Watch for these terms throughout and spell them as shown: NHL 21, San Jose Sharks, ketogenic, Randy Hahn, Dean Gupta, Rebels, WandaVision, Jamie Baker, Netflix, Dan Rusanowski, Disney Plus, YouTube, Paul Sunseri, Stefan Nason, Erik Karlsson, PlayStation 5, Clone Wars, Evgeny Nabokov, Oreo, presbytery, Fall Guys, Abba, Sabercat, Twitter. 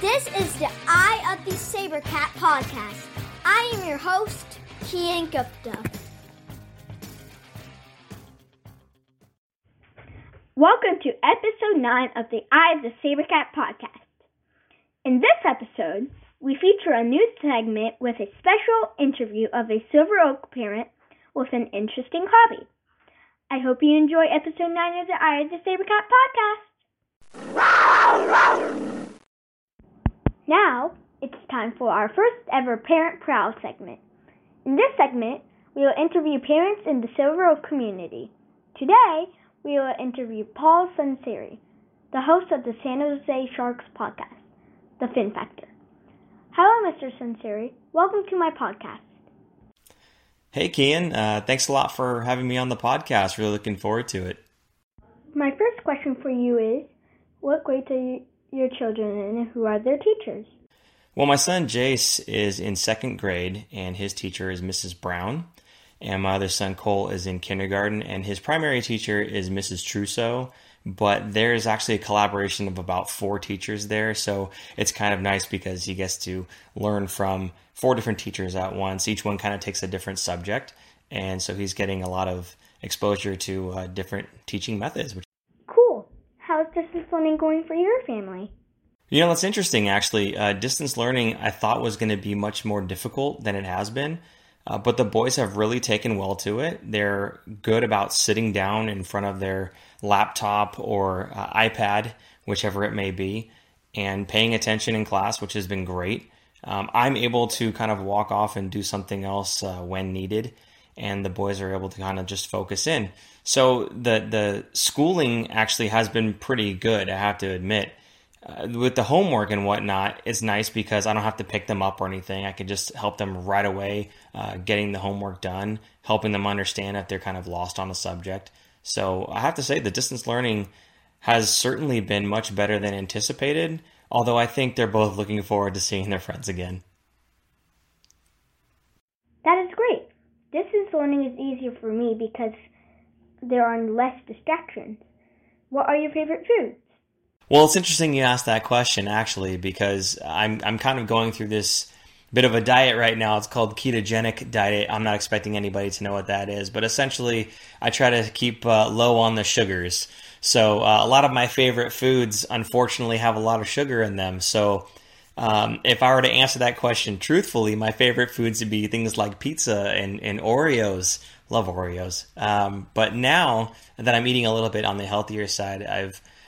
This is the Eye of the Sabercat podcast. I am your host, Dean Gupta. Welcome to Episode 9 of the Eye of the Sabercat podcast. In this episode, we feature a new segment with a special interview of a Silver Oak parent with an interesting hobby. I hope you enjoy Episode 9 of the Eye of the Sabercat podcast. Now, it's time for our first ever Parent Prowl segment. In this segment, we will interview parents in the Silver Oak community. Today, we will interview Paul Sunseri, the host of the San Jose Sharks podcast, The Fin Factor. Hello, Mr. Sunseri. Welcome to my podcast. Hey, Kian. Thanks a lot for having me on the podcast. Really looking forward to it. My first question for you is, what grades are your children in and who are their teachers? Well, my son Jace is in second grade, and his teacher is Mrs. Brown. And my other son, Cole, is in kindergarten, and his primary teacher is Mrs. Trousseau. But there's actually a collaboration of about four teachers there, so it's kind of nice because he gets to learn from four different teachers at once. Each one kind of takes a different subject, and so he's getting a lot of exposure to different teaching methods. Cool. How's distance learning going for your family? You know, that's interesting, actually. Distance learning, I thought, was going to be much more difficult than it has been. But the boys have really taken well to it. They're good about sitting down in front of their laptop or iPad, whichever it may be, and paying attention in class, which has been great. I'm able to kind of walk off and do something else when needed, and the boys are able to kind of just focus in. So the schooling actually has been pretty good, I have to admit. With the homework and whatnot, it's nice because I don't have to pick them up or anything. I can just help them right away, getting the homework done, helping them understand if they're kind of lost on a subject. So I have to say the distance learning has certainly been much better than anticipated, although I think they're both looking forward to seeing their friends again. That is great. Distance learning is easier for me because there are less distractions. What are your favorite foods? Well, it's interesting you asked that question, actually, because I'm kind of going through this bit of a diet right now. It's called ketogenic diet. I'm not expecting anybody to know what that is, but essentially I try to keep low on the sugars. So a lot of my favorite foods, unfortunately, have a lot of sugar in them. So if I were to answer that question truthfully, my favorite foods would be things like pizza and Oreos. Love Oreos. But now that I'm eating a little bit on the healthier side,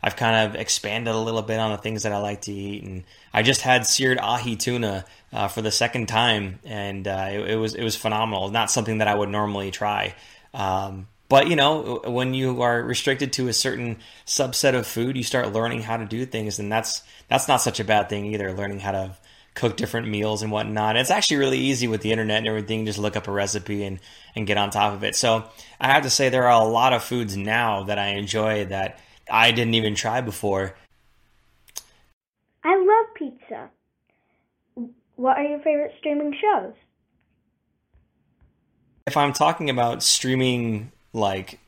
I've kind of expanded a little bit on the things that I like to eat, and I just had seared ahi tuna for the second time, and it was phenomenal. Not something that I would normally try, but you know, when you are restricted to a certain subset of food, you start learning how to do things, and that's not such a bad thing either. Learning how to cook different meals and whatnot. It's actually really easy with the internet and everything. Just look up a recipe and get on top of it. So I have to say there are a lot of foods now that I enjoy that I didn't even try before. I love pizza. What are your favorite streaming shows? If I'm talking about streaming, like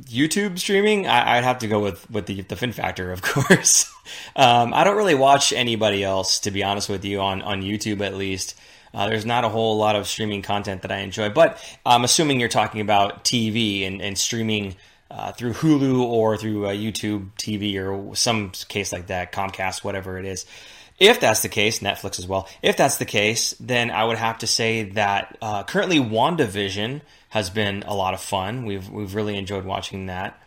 YouTube streaming, I'd have to go with the Fin Factor, of course. I don't really watch anybody else, to be honest with you, on YouTube at least. There's not a whole lot of streaming content that I enjoy, but I'm assuming you're talking about TV and streaming through Hulu or through YouTube TV or some case like that, Comcast, whatever it is. If that's the case, Netflix as well. If that's the case, then I would have to say that currently WandaVision has been a lot of fun. We've really enjoyed watching that.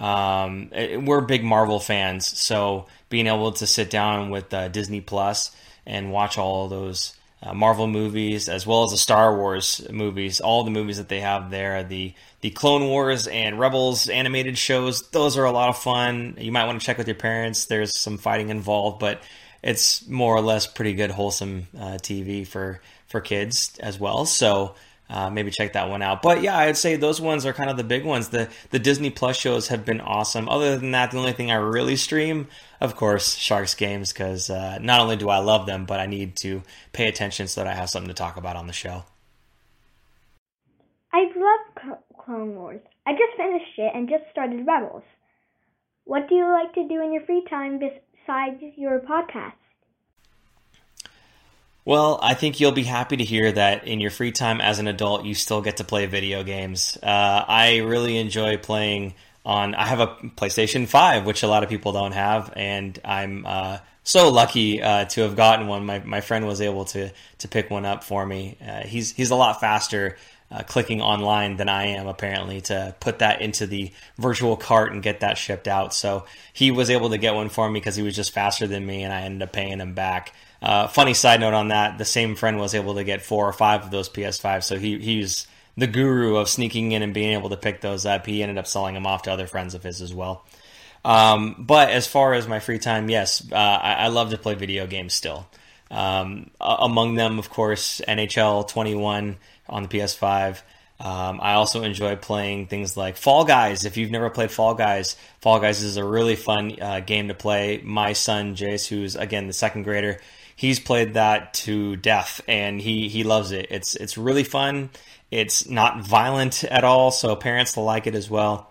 We're big Marvel fans, so being able to sit down with Disney Plus and watch all those Marvel movies, as well as the Star Wars movies, all the movies that they have there, the Clone Wars and Rebels animated shows, those are a lot of fun. You might want to check with your parents. There's some fighting involved, but it's more or less pretty good, wholesome TV for kids as well. So maybe check that one out. But yeah, I'd say those ones are kind of the big ones. The Disney Plus shows have been awesome. Other than that, the only thing I really stream, of course, Sharks games, because not only do I love them, but I need to pay attention so that I have something to talk about on the show. I love Clone Wars. I just finished it and just started Rebels. What do you like to do in your free time besides your podcast? Well, I think you'll be happy to hear that in your free time as an adult, you still get to play video games. I really enjoy playing on... I have a PlayStation 5, which a lot of people don't have, and I'm so lucky to have gotten one. My friend was able to pick one up for me. He's a lot faster clicking online than I am, apparently, to put that into the virtual cart and get that shipped out. So he was able to get one for me because he was just faster than me, and I ended up paying him back. Funny side note on that, the same friend was able to get 4 or 5 of those PS5s, so he's the guru of sneaking in and being able to pick those up. He ended up selling them off to other friends of his as well. But as far as my free time, yes, I love to play video games still. Among them, of course, NHL 21 on the PS5. I also enjoy playing things like Fall Guys. If you've never played Fall Guys is a really fun game to play. My son, Jace, who's, again, the second grader, he's played that to death, and he loves it. It's really fun. It's not violent at all, so parents will like it as well.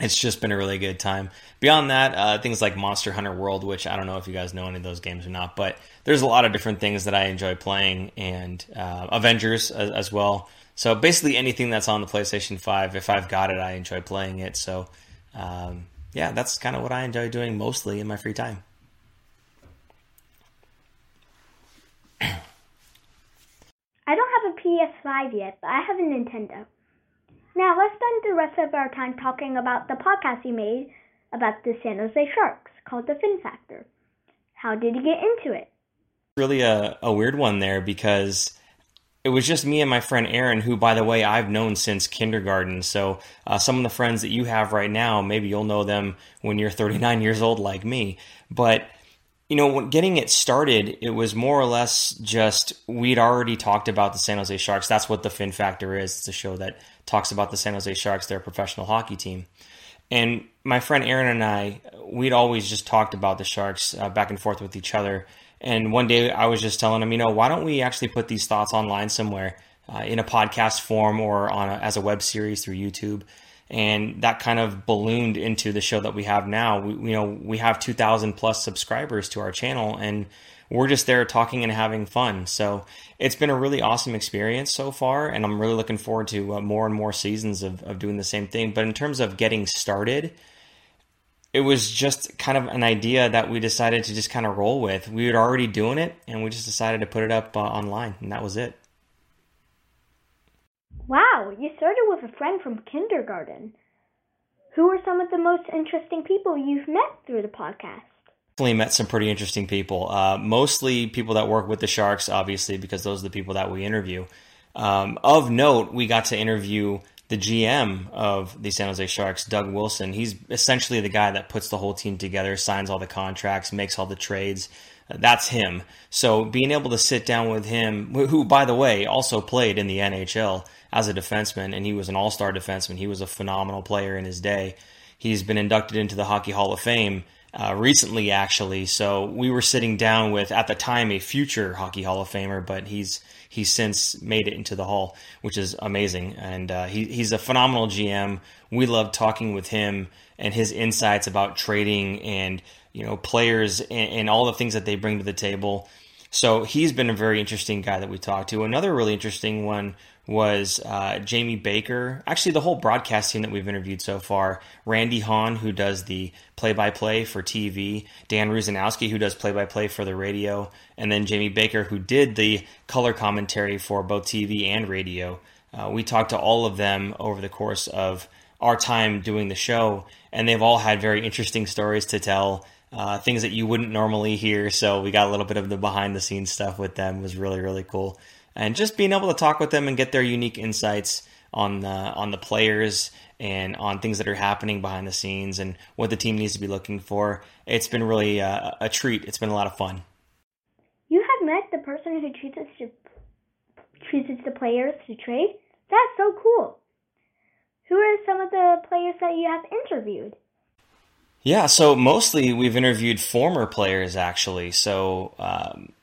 It's just been a really good time. Beyond that, things like Monster Hunter World, which I don't know if you guys know any of those games or not, but there's a lot of different things that I enjoy playing, and Avengers as well. So basically anything that's on the PlayStation 5, if I've got it, I enjoy playing it. So yeah, that's kind of what I enjoy doing mostly in my free time. I don't have a PS5 yet, but I have a Nintendo. Now let's spend the rest of our time talking about the podcast you made about the San Jose Sharks called The Fin Factor. How did you get into it? Really a weird one there, because it was just me and my friend Aaron, who, by the way, I've known since kindergarten. So some of the friends that you have right now, maybe you'll know them when you're 39 years old like me. But, you know, getting it started, it was more or less just we'd already talked about the San Jose Sharks. That's what The Fin Factor is. It's a show that talks about the San Jose Sharks, their professional hockey team. And my friend Aaron and I, we'd always just talked about the Sharks back and forth with each other. And one day I was just telling him, you know, why don't we actually put these thoughts online somewhere in a podcast form or on as a web series through YouTube. And that kind of ballooned into the show that we have now. We have 2,000 plus subscribers to our channel, and we're just there talking and having fun. So it's been a really awesome experience so far, and I'm really looking forward to more and more seasons of doing the same thing. But in terms of getting started, it was just kind of an idea that we decided to just kind of roll with. We were already doing it, and we just decided to put it up online, and that was it. Wow, you started with a friend from kindergarten. Who are some of the most interesting people you've met through the podcast? Definitely met some pretty interesting people. Mostly people that work with the Sharks, obviously, because those are the people that we interview. Of note, we got to interview the GM of the San Jose Sharks, Doug Wilson. He's essentially the guy that puts the whole team together, signs all the contracts, makes all the trades. That's him. So being able to sit down with him, who, by the way, also played in the NHL as a defenseman, and he was an all-star defenseman. He was a phenomenal player in his day. He's been inducted into the Hockey Hall of Fame recently, actually. So we were sitting down with, at the time, a future Hockey Hall of Famer, but he's since made it into the hall, which is amazing. And he's a phenomenal GM. We love talking with him and his insights about trading and, you know, players and all the things that they bring to the table. So he's been a very interesting guy that we talked to. Another really interesting one was Jamie Baker. Actually, the whole broadcast team that we've interviewed so far. Randy Hahn, who does the play-by-play for TV. Dan Rusanowski, who does play-by-play for the radio. And then Jamie Baker, who did the color commentary for both TV and radio. We talked to all of them over the course of our time doing the show, and they've all had very interesting stories to tell. Things that you wouldn't normally hear. So we got a little bit of the behind-the-scenes stuff with them. It was really, really cool. And just being able to talk with them and get their unique insights on the players and on things that are happening behind the scenes and what the team needs to be looking for. It's been really a treat. It's been a lot of fun. You have met the person who chooses the players to trade? That's so cool. Who are some of the players that you have interviewed? Yeah, so mostly we've interviewed former players, actually. So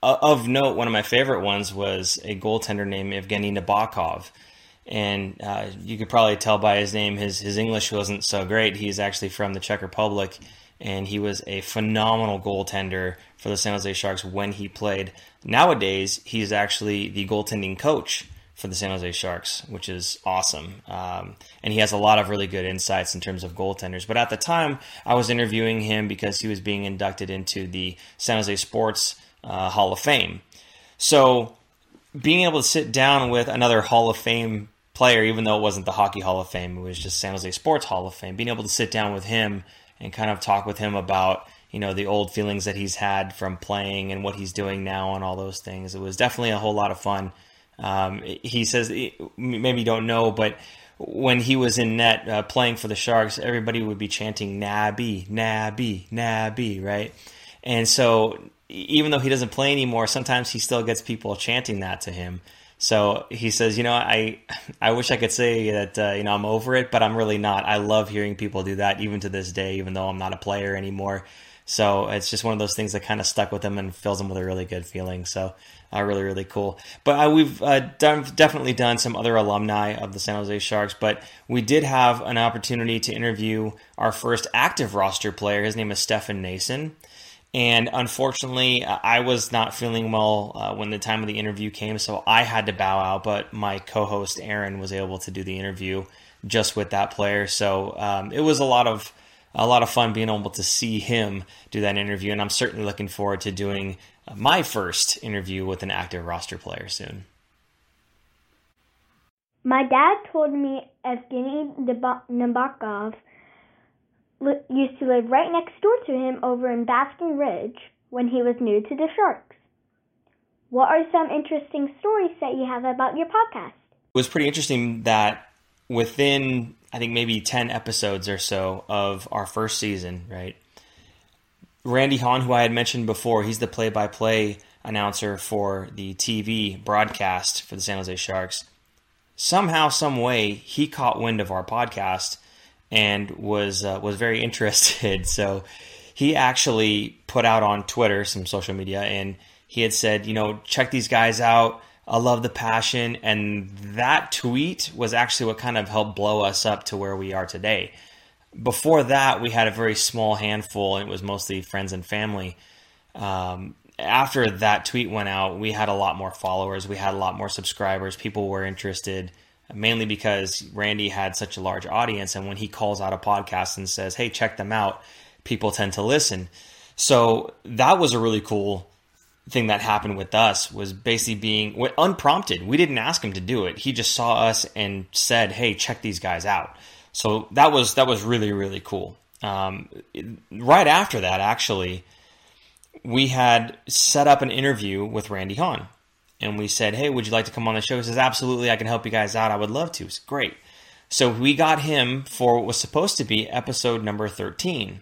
of note, one of my favorite ones was a goaltender named Evgeny Nabokov. And you could probably tell by his name, his English wasn't so great. He's actually from the Czech Republic, and he was a phenomenal goaltender for the San Jose Sharks when he played. Nowadays, he's actually the goaltending coach for the San Jose Sharks, which is awesome. And he has a lot of really good insights in terms of goaltenders. But at the time, I was interviewing him because he was being inducted into the San Jose Sports Hall of Fame. So being able to sit down with another Hall of Fame player, even though it wasn't the Hockey Hall of Fame, it was just San Jose Sports Hall of Fame, being able to sit down with him and kind of talk with him about, you know, the old feelings that he's had from playing and what he's doing now and all those things. It was definitely a whole lot of fun. He says, maybe you don't know, but when he was in net playing for the Sharks, everybody would be chanting Nabby, Nabby, Nabby, right? And so even though he doesn't play anymore, sometimes he still gets people chanting that to him. So he says, you know, I wish I could say that, you know, I'm over it, but I'm really not. I love hearing people do that even to this day, even though I'm not a player anymore. So it's just one of those things that kind of stuck with him and fills him with a really good feeling. So really, really cool. But we've definitely done some other alumni of the San Jose Sharks, but we did have an opportunity to interview our first active roster player. His name is Stefan Nason. And unfortunately, I was not feeling well when the time of the interview came, so I had to bow out. But my co-host Aaron was able to do the interview just with that player, so it was a lot of fun being able to see him do that interview. And I'm certainly looking forward to doing my first interview with an active roster player soon. My dad told me Evgeny Nabokov used to live right next door to him over in Basking Ridge when he was new to the Sharks. What are some interesting stories that you have about your podcast? It was pretty interesting that within, I think, maybe 10 episodes or so of our first season, right? Randy Hahn, who I had mentioned before, he's the play-by-play announcer for the TV broadcast for the San Jose Sharks. Somehow, some way, he caught wind of our podcast and was very interested. So he actually put out on Twitter, some social media, and he had said, you know, check these guys out. I love the passion. And that tweet was actually what kind of helped blow us up to where we are today. Before that, we had a very small handful, and it was mostly friends and family. After that tweet went out, we had a lot more followers. We had a lot more subscribers. People were interested, mainly because Randy had such a large audience. And when he calls out a podcast and says, hey, check them out, people tend to listen. So that was a really cool thing that happened with us, was basically being unprompted. We didn't ask him to do it. He just saw us and said, hey, check these guys out. So that was really, really cool. Right after that, actually, we had set up an interview with Randy Hahn. And we said, hey, would you like to come on the show? He says, absolutely, I can help you guys out. I would love to. It's great. So we got him for what was supposed to be episode number 13.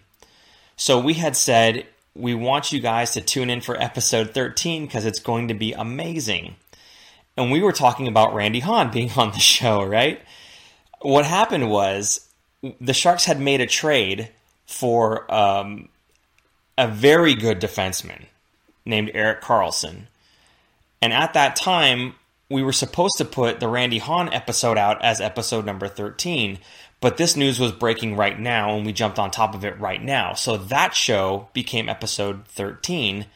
So we had said, we want you guys to tune in for episode 13 because it's going to be amazing. And we were talking about Randy Hahn being on the show, right? What happened was the Sharks had made a trade for a very good defenseman named Erik Karlsson. And at that time, we were supposed to put the Randy Hahn episode out as episode number 13, but this news was breaking right now, and we jumped on top of it right now. So that show became episode 13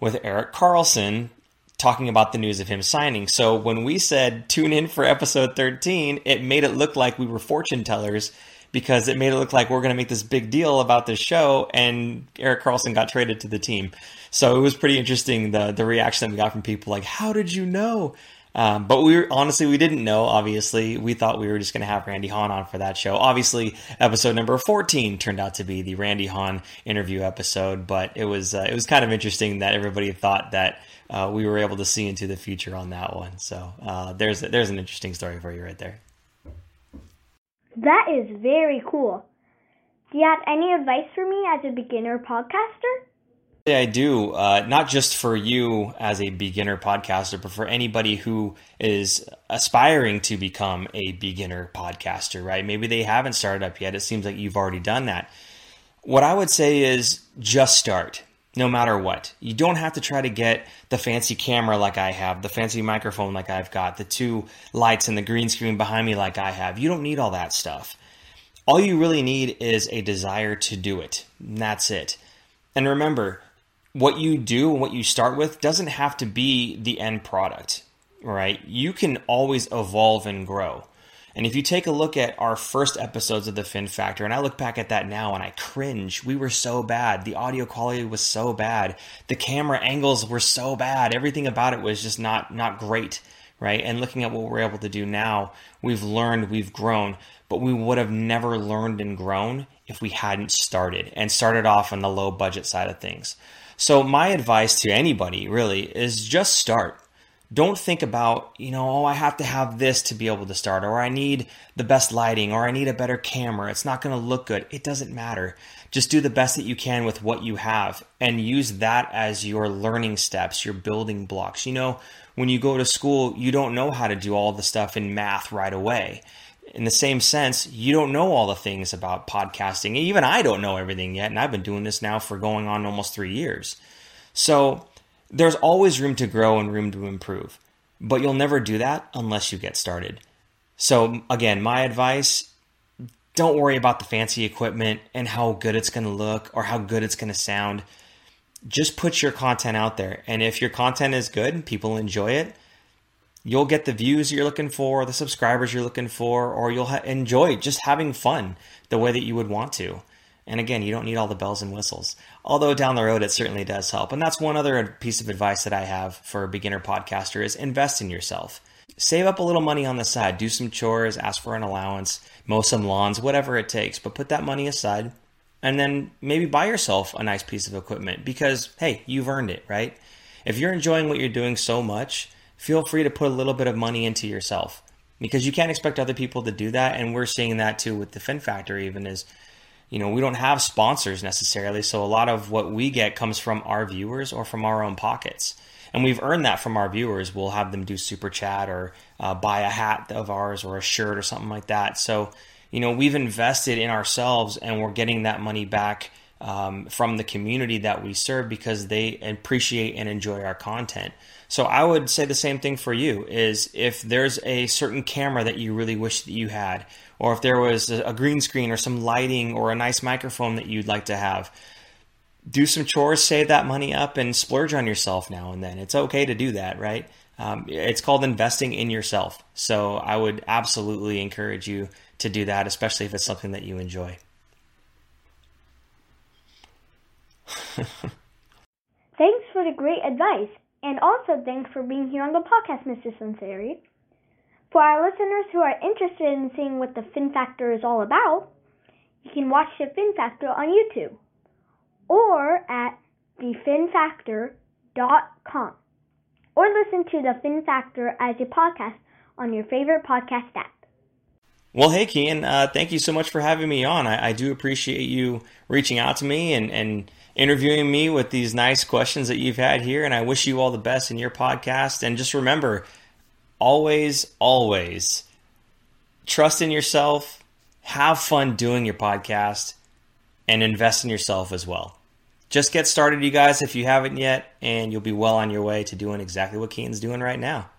with Erik Karlsson talking about the news of him signing. So when we said, tune in for episode 13, it made it look like we were fortune tellers, because it made it look like we're going to make this big deal about this show, and Erik Karlsson got traded to the team. So it was pretty interesting, the reaction that we got from people, like, how did you know? But we didn't know, obviously. We thought we were just going to have Randy Hahn on for that show. Obviously, episode number 14 turned out to be the Randy Hahn interview episode, but it was kind of interesting that everybody thought that we were able to see into the future on that one. So there's an interesting story for you right there. That is very cool. Do you have any advice for me as a beginner podcaster? Yeah, I do. Not just for you as a beginner podcaster, but for anybody who is aspiring to become a beginner podcaster, right? Maybe they haven't started up yet. It seems like you've already done that. What I would say is just start, no matter what. You don't have to try to get the fancy camera like I have, the fancy microphone like I've got, the two lights and the green screen behind me like I have. You don't need all that stuff. All you really need is a desire to do it. And that's it. And remember, what you do and what you start with doesn't have to be the end product, right? You can always evolve and grow. And if you take a look at our first episodes of The Fin Factor, and I look back at that now and I cringe. We were so bad. The audio quality was so bad. The camera angles were so bad. Everything about it was just not great, right? And looking at what we're able to do now, we've learned, we've grown, but we would have never learned and grown if we hadn't started off on the low budget side of things. So my advice to anybody really is just start. Don't think about, I have to have this to be able to start, or I need the best lighting, or I need a better camera. It's not going to look good. It doesn't matter. Just do the best that you can with what you have and use that as your learning steps, your building blocks. When you go to school, you don't know how to do all the stuff in math right away. In the same sense, you don't know all the things about podcasting. Even I don't know everything yet, and I've been doing this now for going on almost 3 years. So there's always room to grow and room to improve, but you'll never do that unless you get started. So again, my advice, don't worry about the fancy equipment and how good it's going to look or how good it's going to sound. Just put your content out there. And if your content is good and people enjoy it, you'll get the views you're looking for, the subscribers you're looking for, or you'll enjoy just having fun the way that you would want to. And again, you don't need all the bells and whistles, although down the road, it certainly does help. And that's one other piece of advice that I have for a beginner podcaster is invest in yourself. Save up a little money on the side, do some chores, ask for an allowance, mow some lawns, whatever it takes, but put that money aside and then maybe buy yourself a nice piece of equipment because, hey, you've earned it, right? If you're enjoying what you're doing so much, feel free to put a little bit of money into yourself because you can't expect other people to do that. And we're seeing that too with the Fin Factor even is, we don't have sponsors necessarily, so a lot of what we get comes from our viewers or from our own pockets. And we've earned that from our viewers. We'll have them do Super Chat or buy a hat of ours or a shirt or something like that. So, we've invested in ourselves and we're getting that money back from the community that we serve because they appreciate and enjoy our content. So I would say the same thing for you is if there's a certain camera that you really wish that you had, or if there was a green screen or some lighting or a nice microphone that you'd like to have, do some chores, save that money up and splurge on yourself now and then. It's okay to do that, right? It's called investing in yourself. So I would absolutely encourage you to do that, especially if it's something that you enjoy. Thanks for the great advice. And also thanks for being here on the podcast, Mr. Sunseri. For our listeners who are interested in seeing what the Fin Factor is all about, you can watch the Fin Factor on YouTube or at thefinfactor.com or listen to the Fin Factor as a podcast on your favorite podcast app. Well, hey, Kian, thank you so much for having me on. I do appreciate you reaching out to me and interviewing me with these nice questions that you've had here. And I wish you all the best in your podcast. And just remember, always, always trust in yourself, have fun doing your podcast, and invest in yourself as well. Just get started, you guys, if you haven't yet, and you'll be well on your way to doing exactly what Kian's doing right now.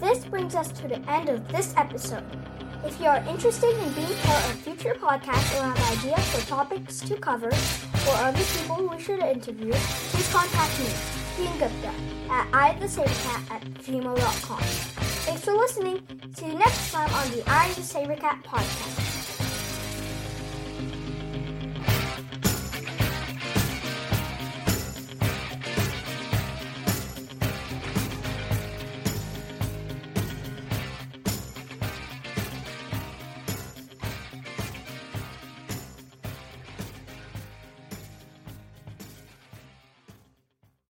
This brings us to the end of this episode. If you are interested in being part of future podcasts or have ideas for topics to cover or other people we should interview, please contact me, Dean Gupta, at itthesabercat@gmail.com. Thanks for listening. See you next time on the I the Sabercat podcast.